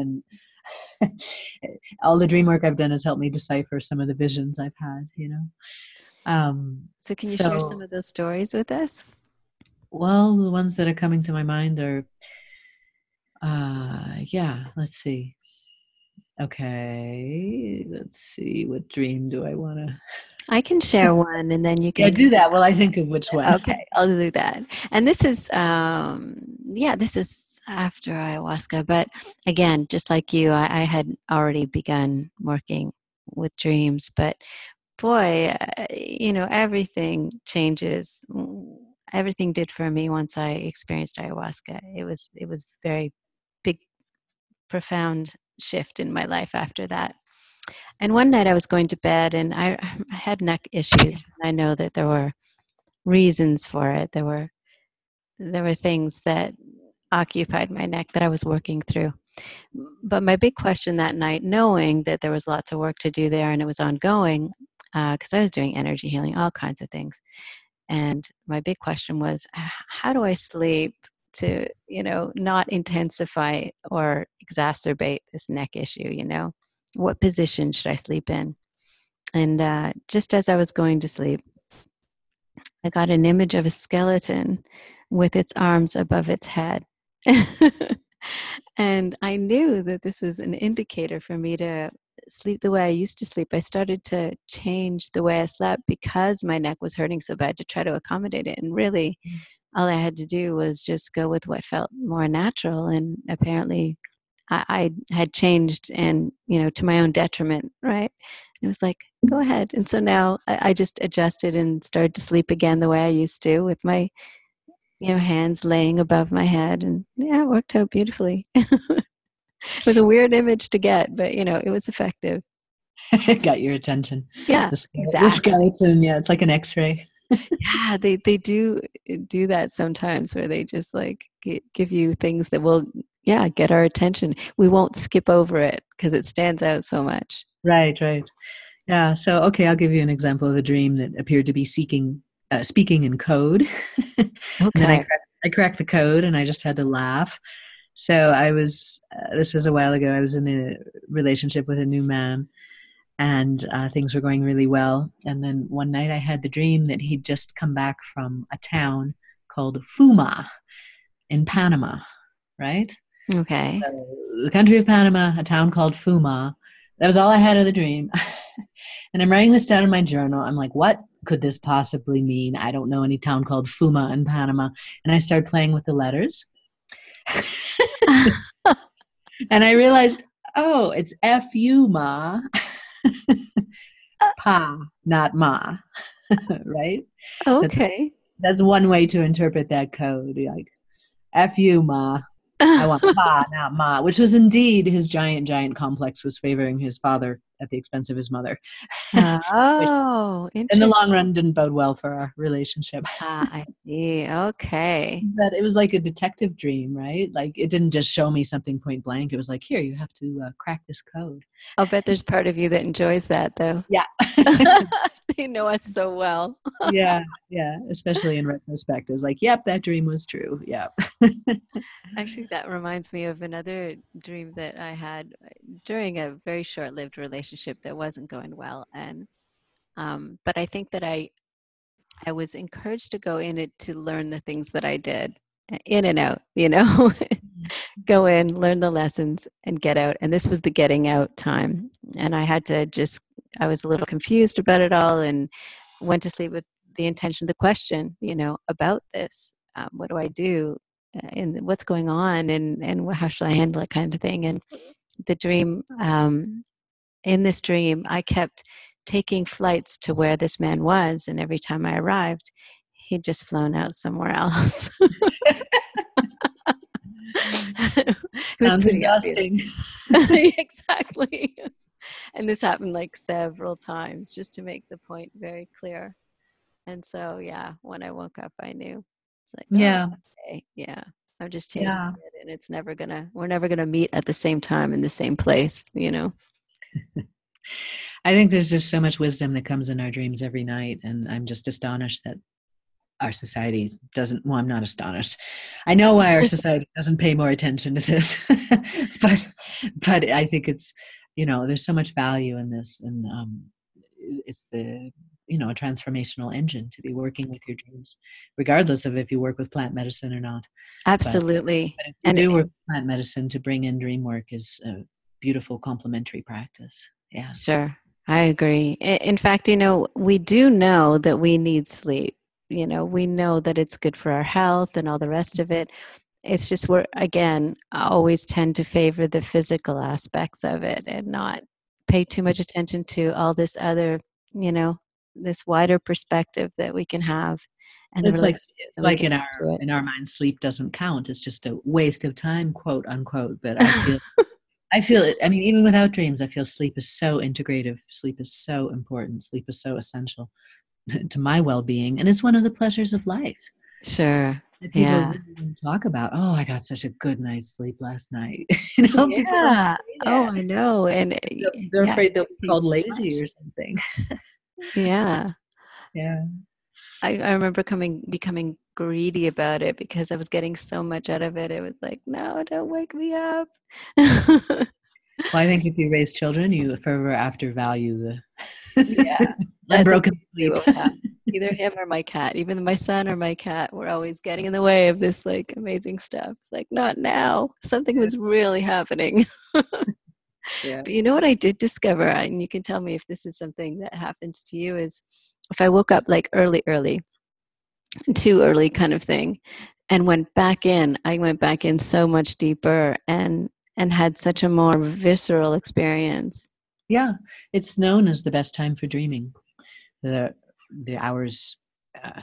then all the dream work I've done has helped me decipher some of the visions I've had, you know. So can you share some of those stories with us? Well, the ones that are coming to my mind are, let's see. Okay. Let's see. What dream do I want to? I can share one and then you can do that while I think of which one. Okay. I'll do that. And this is, this is after ayahuasca, but again, just like you, I had already begun working with dreams, but boy, you know, everything changes. Everything did for me once I experienced ayahuasca. It was very big, profound shift in my life after that. And one night I was going to bed and I had neck issues. And I know that there were reasons for it. There were things that occupied my neck that I was working through. But my big question that night, knowing that there was lots of work to do there and it was ongoing, because I was doing energy healing, all kinds of things. And my big question was, how do I sleep to, you know, not intensify or exacerbate this neck issue, you know? What position should I sleep in? And just as I was going to sleep, I got an image of a skeleton with its arms above its head. And I knew that this was an indicator for me to sleep the way I used to sleep. I started to change the way I slept because my neck was hurting so bad to try to accommodate it. And really, all I had to do was just go with what felt more natural. And apparently, I had changed, and you know, to my own detriment, right? And it was like, go ahead. And so now I just adjusted and started to sleep again the way I used to, with my, you know, hands laying above my head, and yeah, it worked out beautifully. It was a weird image to get, but you know, it was effective. It got your attention. Yeah, the skeleton. Yeah, it's like an X-ray. Yeah, they do that sometimes, where they just like give you things that will get our attention. We won't skip over it because it stands out so much. Right. Yeah. So okay, I'll give you an example of a dream that appeared to be speaking in code. Okay. And then I cracked the code, and I just had to laugh. So I was, this was a while ago, I was in a relationship with a new man, and things were going really well. And then one night I had the dream that he'd just come back from a town called Fuma in Panama, right? Okay. So the country of Panama, a town called Fuma. That was all I had of the dream. And I'm writing this down in my journal. I'm like, what could this possibly mean? I don't know any town called Fuma in Panama. And I started playing with the letters. And I realized, oh, it's F-U-ma, pa, not ma, right? Okay. That's one way to interpret that code, like F-U-ma, I want pa, not ma, which was indeed his giant complex was favoring his father at the expense of his mother. Oh, interesting. In the long run, didn't bode well for our relationship. I see. Okay. But it was like a detective dream, right? Like it didn't just show me something point blank. It was like, here, you have to crack this code. I'll bet there's part of you that enjoys that, though. Yeah. They know us so well. Yeah. Yeah. Especially in retrospect. It was like, yep, that dream was true. Yep. Actually, that reminds me of another dream that I had during a very short-lived relationship that wasn't going well. And but I think that I was encouraged to go in it to learn the things that I did, in and out, you know. Go in, learn the lessons, and get out. And this was the getting out time. And I had to just, I was a little confused about it all and went to sleep with the intention, the question, you know, about this. What do I do? And what's going on? And how should I handle it, kind of thing? And the dream, in this dream, I kept taking flights to where this man was. And every time I arrived, he'd just flown out somewhere else. It was pretty exhausting. Exactly. And this happened like several times, just to make the point very clear. And so, yeah, when I woke up, I knew. It's like, oh, yeah, okay. Yeah, I'm just chasing it, and it's never gonna. We're never gonna meet at the same time in the same place, you know. I think there's just so much wisdom that comes in our dreams every night, and I'm just astonished that our society doesn't, well, I'm not astonished. I know why our society doesn't pay more attention to this, but I think it's, you know, there's so much value in this, and it's the, you know, a transformational engine to be working with your dreams, regardless of if you work with plant medicine or not. Absolutely. But if you do work with plant medicine, to bring in dream work is a beautiful complementary practice. Yeah. Sure. I agree. In fact, you know, we do know that we need sleep. You know, we know that it's good for our health and all the rest of it. It's just we're, again, always tend to favor the physical aspects of it and not pay too much attention to all this other, you know, this wider perspective that we can have. And it's like in our mind, sleep doesn't count. It's just a waste of time, quote unquote. But I feel, I feel it. I mean, even without dreams, I feel sleep is so integrative. Sleep is so important. Sleep is so essential to my well-being, and it's one of the pleasures of life. Sure. That people really talk about, oh, I got such a good night's sleep last night. You know, yeah. Oh, I know. And they're afraid they'll be called lazy or something. Yeah. Yeah. I remember becoming greedy about it because I was getting so much out of it. It was like, no, don't wake me up. Well, I think if you raise children, you forever after value the broken sleep. Either him or my cat, even my son or my cat, were always getting in the way of this like amazing stuff. Like, not now. Something was really happening. Yeah. But you know what I did discover, and you can tell me if this is something that happens to you, is if I woke up like early, too early kind of thing, and I went back in so much deeper and had such a more visceral experience. Yeah, it's known as the best time for dreaming. The hours,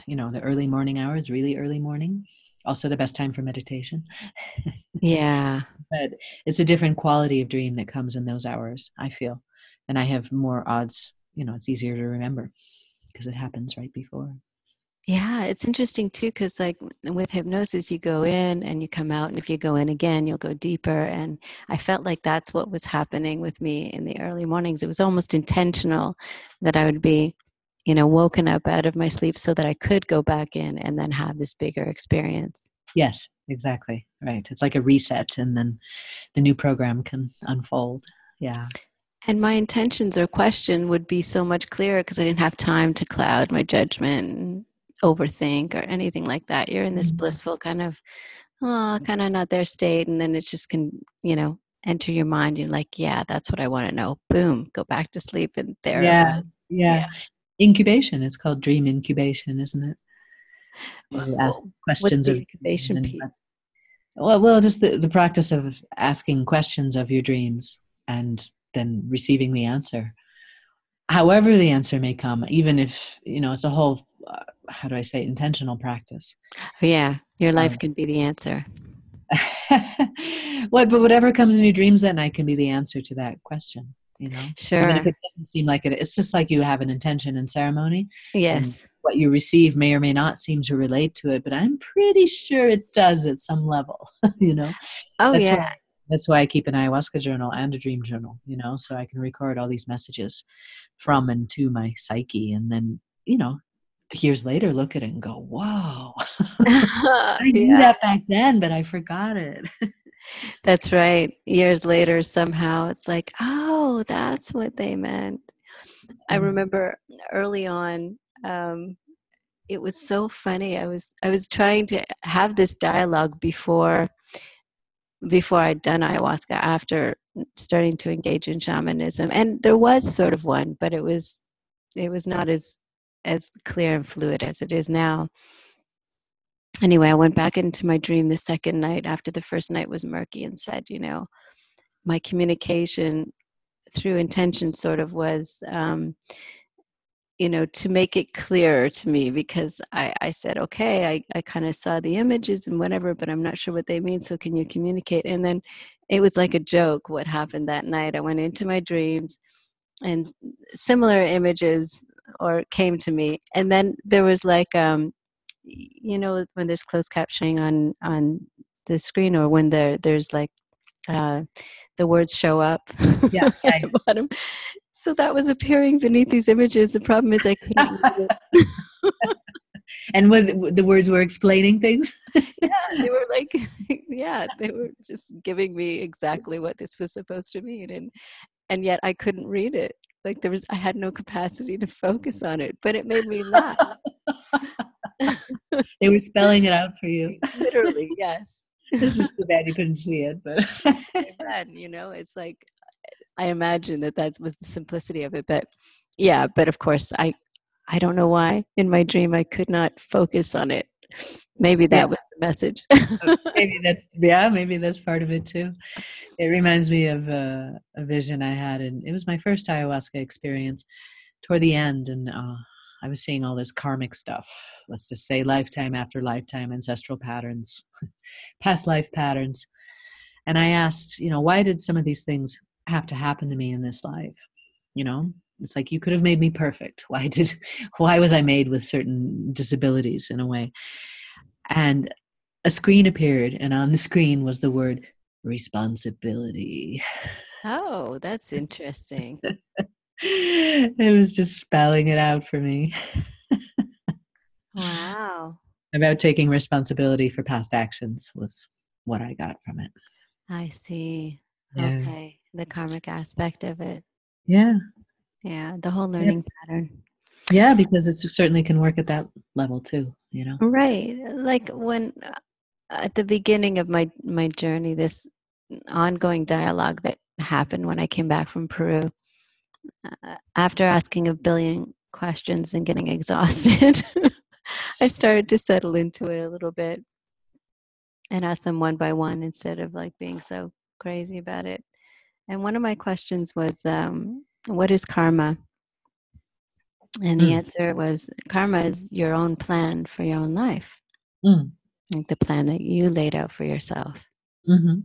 you know, the early morning hours, really early morning. Also the best time for meditation. Yeah. But it's a different quality of dream that comes in those hours, I feel. And I have more odds, you know, it's easier to remember because it happens right before. Yeah, it's interesting too, because like with hypnosis, you go in and you come out, and if you go in again, you'll go deeper. And I felt like that's what was happening with me in the early mornings. It was almost intentional that I would be, you know, woken up out of my sleep so that I could go back in and then have this bigger experience. Yes, exactly. Right. It's like a reset, and then the new program can unfold. Yeah. And my intentions or question would be so much clearer because I didn't have time to cloud my judgment and overthink or anything like that. You're in this blissful kind of not there state. And then it just can, you know, enter your mind. You're like, yeah, that's what I want to know. Boom, go back to sleep. And there it was. Yeah. Incubation. It's called dream incubation, isn't it? Well, ask questions of incubation. Well, just the practice of asking questions of your dreams and then receiving the answer, however the answer may come. Even if, you know, it's a whole how do I say, intentional practice. Yeah, your life can be the answer. But whatever comes in your dreams that night can be the answer to that question. you know? Sure. Even if it doesn't seem like it, it's just like you have an intention in ceremony. Yes. And what you receive may or may not seem to relate to it, but I'm pretty sure it does at some level, you know? Oh, that's yeah. That's why I keep an ayahuasca journal and a dream journal, you know, so I can record all these messages from and to my psyche. And then, you know, years later, look at it and go, wow, I knew that back then, but I forgot it. That's right. Years later, somehow it's like, oh, that's what they meant. I remember early on, it was so funny. I was trying to have this dialogue before I'd done ayahuasca, after starting to engage in shamanism. And there was sort of one, but it was not as clear and fluid as it is now. Anyway, I went back into my dream the second night after the first night was murky and said, you know, my communication through intention sort of was, you know, to make it clearer to me, because I said, okay, I kind of saw the images and whatever, but I'm not sure what they mean. So can you communicate? And then it was like a joke what happened that night. I went into my dreams and similar images or came to me. And then there was like, you know, when there's closed captioning on the screen, or when there's like the words show up at the bottom. So that was appearing beneath these images. The problem is I couldn't read it. And when the words were explaining things? They were just giving me exactly what this was supposed to mean. And yet I couldn't read it. Like I had no capacity to focus on it, but it made me laugh. They were spelling it out for you. Literally, yes. This is so bad you couldn't see it, but. You know, it's like, I imagine that was the simplicity of it, but yeah. But of course, I don't know why in my dream I could not focus on it. Maybe that was the message. Maybe that's part of it too. It reminds me of a vision I had, and it was my first ayahuasca experience toward the end, and I was seeing all this karmic stuff. Let's just say lifetime after lifetime, ancestral patterns, past life patterns. And I asked, you know, why did some of these things have to happen to me in this life? You know, it's like, you could have made me perfect. Why was I made with certain disabilities in a way? And a screen appeared, and on the screen was the word responsibility. Oh, that's interesting. It was just spelling it out for me. Wow. About taking responsibility for past actions was what I got from it. I see. Yeah. Okay. The karmic aspect of it. Yeah. Yeah. The whole learning pattern. Yeah. Because it certainly can work at that level too, you know? Right. Like when at the beginning of my journey, this ongoing dialogue that happened when I came back from Peru, after asking a billion questions and getting exhausted, I started to settle into it a little bit and ask them one by one instead of like being so crazy about it. And one of my questions was, what is karma? And the answer was, karma is your own plan for your own life. Like the plan that you laid out for yourself. Mm-hmm.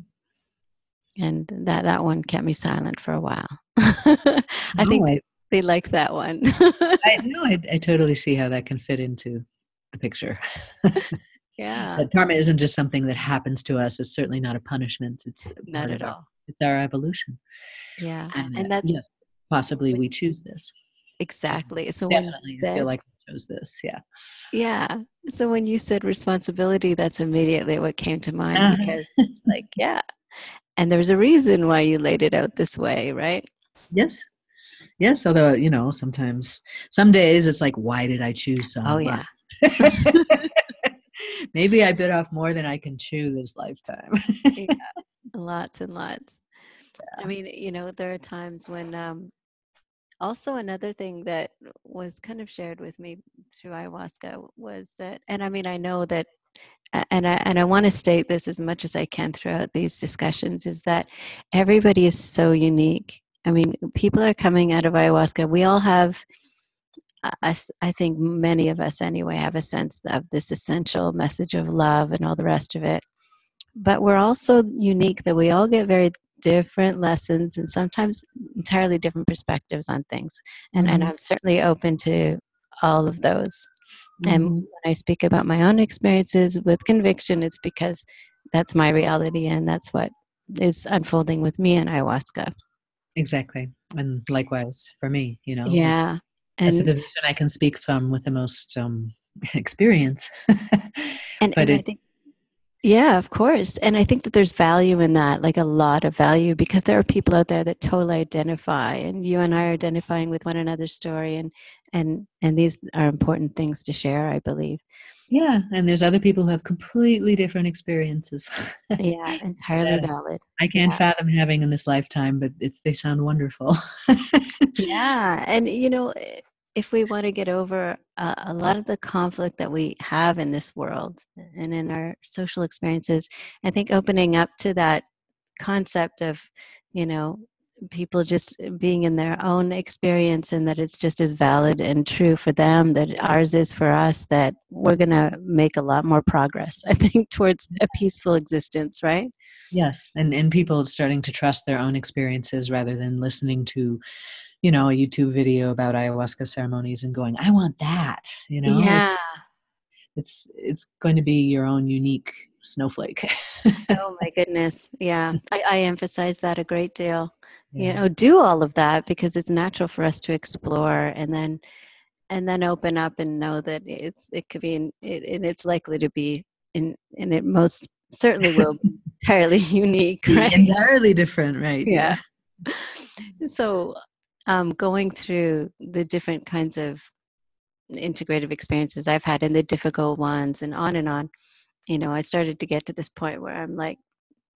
And that one kept me silent for a while. I think they liked that one. I totally see how that can fit into the picture. Yeah. But karma isn't just something that happens to us. It's certainly not a punishment. It's not at all. It's our evolution. Yeah. And that yes, possibly we choose this. Exactly. So definitely I feel like we chose this. Yeah. Yeah. So when you said responsibility, that's immediately what came to mind, because it's like, yeah. And there's a reason why you laid it out this way, right? Yes. Yes. Although, you know, sometimes, some days it's like, why did I choose so much? Oh, yeah. Maybe I bit off more than I can chew this lifetime. Yeah. Lots and lots. Yeah. I mean, you know, there are times when also another thing that was kind of shared with me through ayahuasca was that, and I mean, I know that, and I want to state this as much as I can throughout these discussions, is that everybody is so unique. I mean, people are coming out of ayahuasca. We all have, I think many of us anyway, have a sense of this essential message of love and all the rest of it. But we're also unique, that we all get very different lessons and sometimes entirely different perspectives on things. And I'm certainly open to all of those. And when I speak about my own experiences with conviction, it's because that's my reality and that's what is unfolding with me in ayahuasca. Exactly. And likewise for me, you know. Yeah. That's the position I can speak from with the most experience. Yeah, of course. And I think that there's value in that, like a lot of value, because there are people out there that totally identify, and you and I are identifying with one another's story, and these are important things to share, I believe. Yeah. And there's other people who have completely different experiences. Yeah. Entirely valid. I can't fathom having in this lifetime, but they sound wonderful. Yeah. And you know, if we want to get over a lot of the conflict that we have in this world and in our social experiences, I think opening up to that concept of, you know, people just being in their own experience and that it's just as valid and true for them, that ours is for us, that we're going to make a lot more progress, I think, towards a peaceful existence, right? Yes. And people starting to trust their own experiences rather than listening to, you know, a YouTube video about ayahuasca ceremonies and going, I want that, you know? Yeah. It's going to be your own unique snowflake. Oh my goodness. Yeah. I emphasize that a great deal. Yeah. You know, do all of that because it's natural for us to explore and then open up and know that it's likely to be and it most certainly will be entirely unique, right? Entirely different, right? Yeah. So, going through the different kinds of integrative experiences I've had and the difficult ones and on, you know, I started to get to this point where I'm like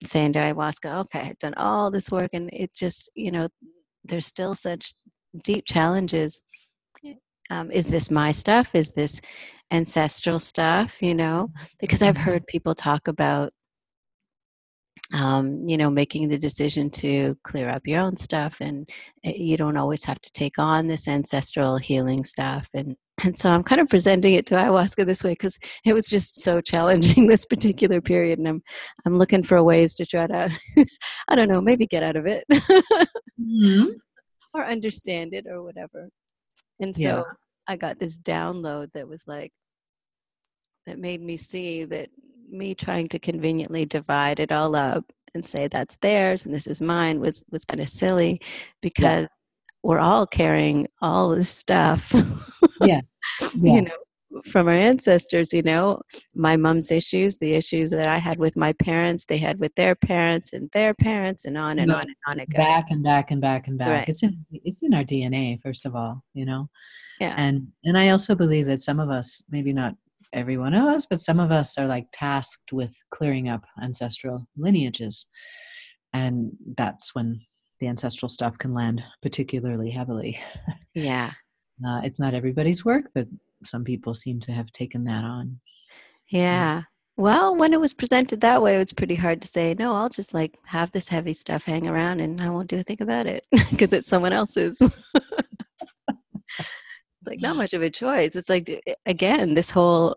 saying to ayahuasca, okay, I've done all this work and it just, you know, there's still such deep challenges. Is this my stuff? Is this ancestral stuff? You know, because I've heard people talk about, you know, making the decision to clear up your own stuff, and you don't always have to take on this ancestral healing stuff. And so I'm kind of presenting it to ayahuasca this way because it was just so challenging this particular period, and I'm looking for ways to try to, I don't know, maybe get out of it or understand it or whatever. And so I got this download that was like, that made me see that me trying to conveniently divide it all up and say that's theirs and this is mine was kind of silly, because we're all carrying all this stuff you know, from our ancestors. You know, my mom's issues, the issues that I had with my parents, they had with their parents and on and on and on it goes. Back and back. Right. It's in our DNA, first of all, you know. Yeah. And I also believe that some of us, maybe not everyone else, but some of us are like tasked with clearing up ancestral lineages, and that's when the ancestral stuff can land particularly heavily. It's not everybody's work, but some people seem to have taken that on. Well, when it was presented that way, it was pretty hard to say, no, I'll just like have this heavy stuff hang around and I won't do a thing about it because it's someone else's. It's like not much of a choice. It's like, again, this whole,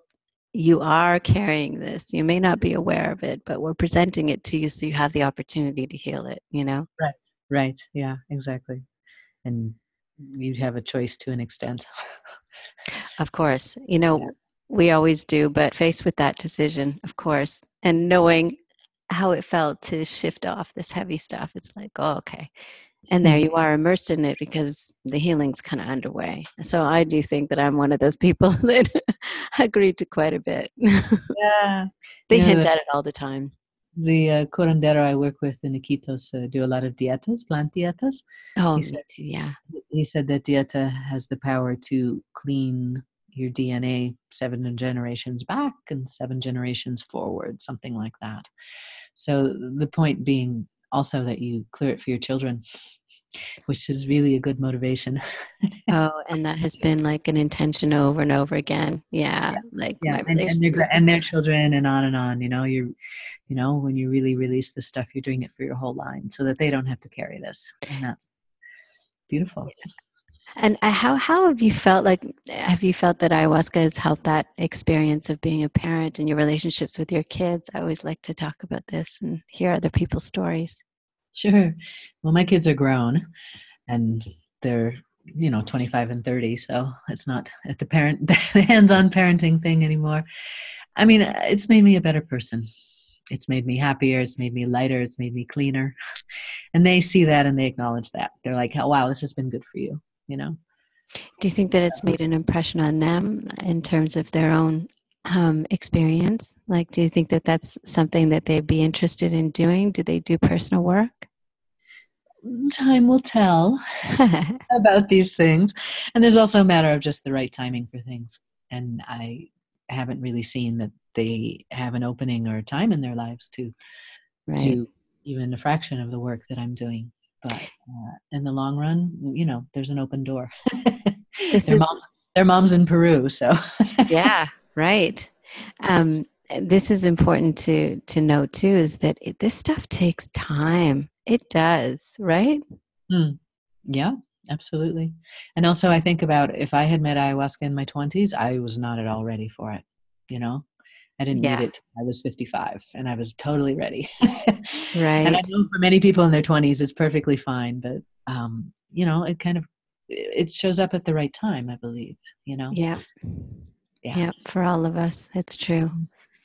you are carrying this. You may not be aware of it, but we're presenting it to you so you have the opportunity to heal it, you know? Right. Right. Yeah, exactly. And you'd have a choice to an extent. Of course. You know, we always do, but faced with that decision, of course, and knowing how it felt to shift off this heavy stuff, it's like, oh, okay. And there you are immersed in it because the healing's kind of underway. So I do think that I'm one of those people that agreed to quite a bit. Yeah. They hint at it all the time. The curandero I work with in Iquitos do a lot of dietas, plant dietas. Oh, he said, He said that dieta has the power to clean your DNA 7 generations back and 7 generations forward, something like that. So the point being also that you clear it for your children, which is really a good motivation. Oh, and that has been like an intention over and over again. Yeah. And their children and on, you know, you know, when you really release the stuff, you're doing it for your whole line so that they don't have to carry this. And that's beautiful. Yeah. And how have you felt that ayahuasca has helped that experience of being a parent and your relationships with your kids? I always like to talk about this and hear other people's stories. Sure. Well, my kids are grown and they're, 25 and 30, so it's not at the hands-on parenting thing anymore. I mean, it's made me a better person. It's made me happier. It's made me lighter. It's made me cleaner. And they see that and they acknowledge that. They're like, oh, wow, this has been good for you, Do you think that it's made an impression on them in terms of their own experience? Like, do you think that that's something that they'd be interested in doing? Do they do personal work? Time will tell about these things. And there's also a matter of just the right timing for things. And I haven't really seen that they have an opening or a time in their lives to even a fraction of the work that I'm doing. But in the long run, there's an open door. Their mom's in Peru, so. Yeah, right. This is important to note, too, is that this stuff takes time. It does, right? Mm. Yeah, absolutely. And also I think about if I had met ayahuasca in my 20s, I was not at all ready for it, I didn't need it. I was 55 and I was totally ready. Right. And I know for many people in their 20s, it's perfectly fine. But, it shows up at the right time, I believe, Yeah. Yeah. Yeah. For all of us, that's true.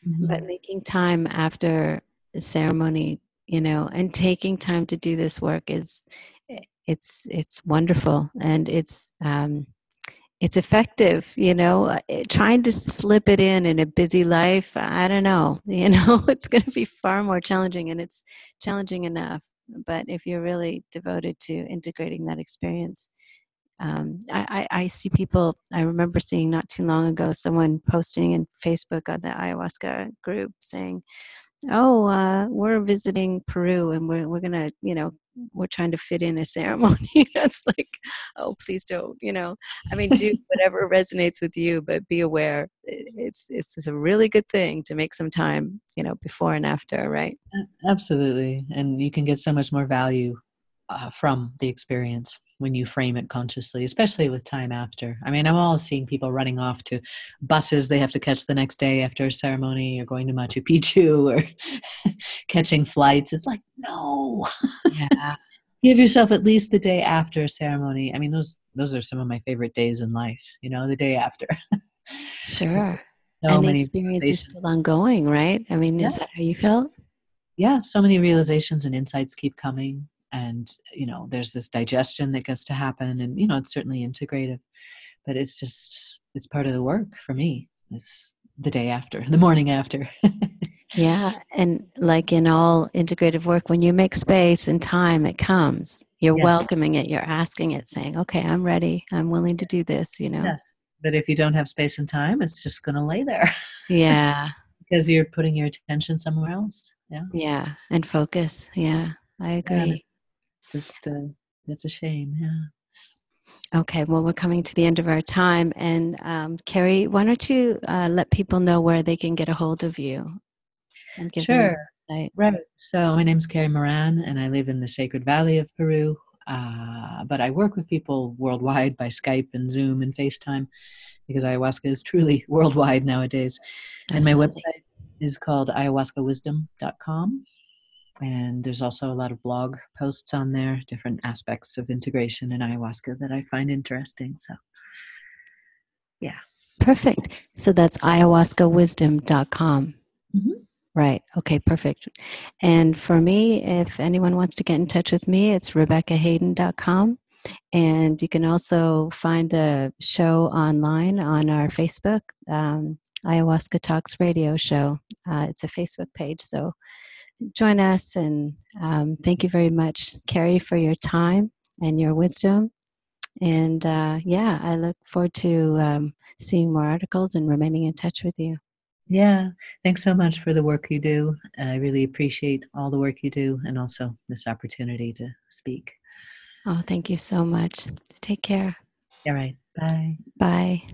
Mm-hmm. But making time after the ceremony, and taking time to do this work is, it's wonderful. And it's effective, trying to slip it in a busy life. I don't know, it's going to be far more challenging, and it's challenging enough. But if you're really devoted to integrating that experience, I see people, I remember seeing not too long ago, someone posting in Facebook on the ayahuasca group saying, we're visiting Peru and we're going to, we're trying to fit in a ceremony. That's like, oh, please don't, I mean, do whatever resonates with you, but be aware. It's a really good thing to make some time, before and after, right? Absolutely. And you can get so much more value from the experience when you frame it consciously, especially with time after. I mean, I'm all seeing people running off to buses they have to catch the next day after a ceremony, or going to Machu Picchu, or catching flights. It's like, no. Yeah. Give yourself at least the day after a ceremony. I mean, those are some of my favorite days in life, the day after. Sure. And the experience is still ongoing, right? I mean, is that how you felt? Yeah, so many realizations and insights keep coming. And, there's this digestion that gets to happen, and, it's certainly integrative, but it's part of the work for me. It's the day after, the morning after. Yeah. And like in all integrative work, when you make space and time, it comes, you're welcoming it, you're asking it, saying, okay, I'm ready. I'm willing to do this, Yes. But if you don't have space and time, it's just going to lay there. Yeah. Because you're putting your attention somewhere else. Yeah. Yeah. And focus. Yeah. I agree. Yeah. Just, that's a shame. Yeah. Okay. Well, we're coming to the end of our time. And Carrie, why don't you let people know where they can get a hold of you? And give sure. Right. So my name's Carrie Moran, and I live in the Sacred Valley of Peru. But I work with people worldwide by Skype and Zoom and FaceTime, because ayahuasca is truly worldwide nowadays. Absolutely. And my website is called ayahuascawisdom.com. And there's also a lot of blog posts on there, different aspects of integration in ayahuasca that I find interesting. So, yeah. Perfect. So that's ayahuascawisdom.com. Mm-hmm. Right. Okay, perfect. And for me, if anyone wants to get in touch with me, it's RebeccaHayden.com. And you can also find the show online on our Facebook, Ayahuasca Talks Radio Show. It's a Facebook page, so join us, and thank you very much, Carrie, for your time and your wisdom. And I look forward to seeing more articles and remaining in touch with you. Yeah, thanks so much for the work you do. I really appreciate all the work you do, and also this opportunity to speak. Oh, thank you so much. Take care. All right. Bye. Bye.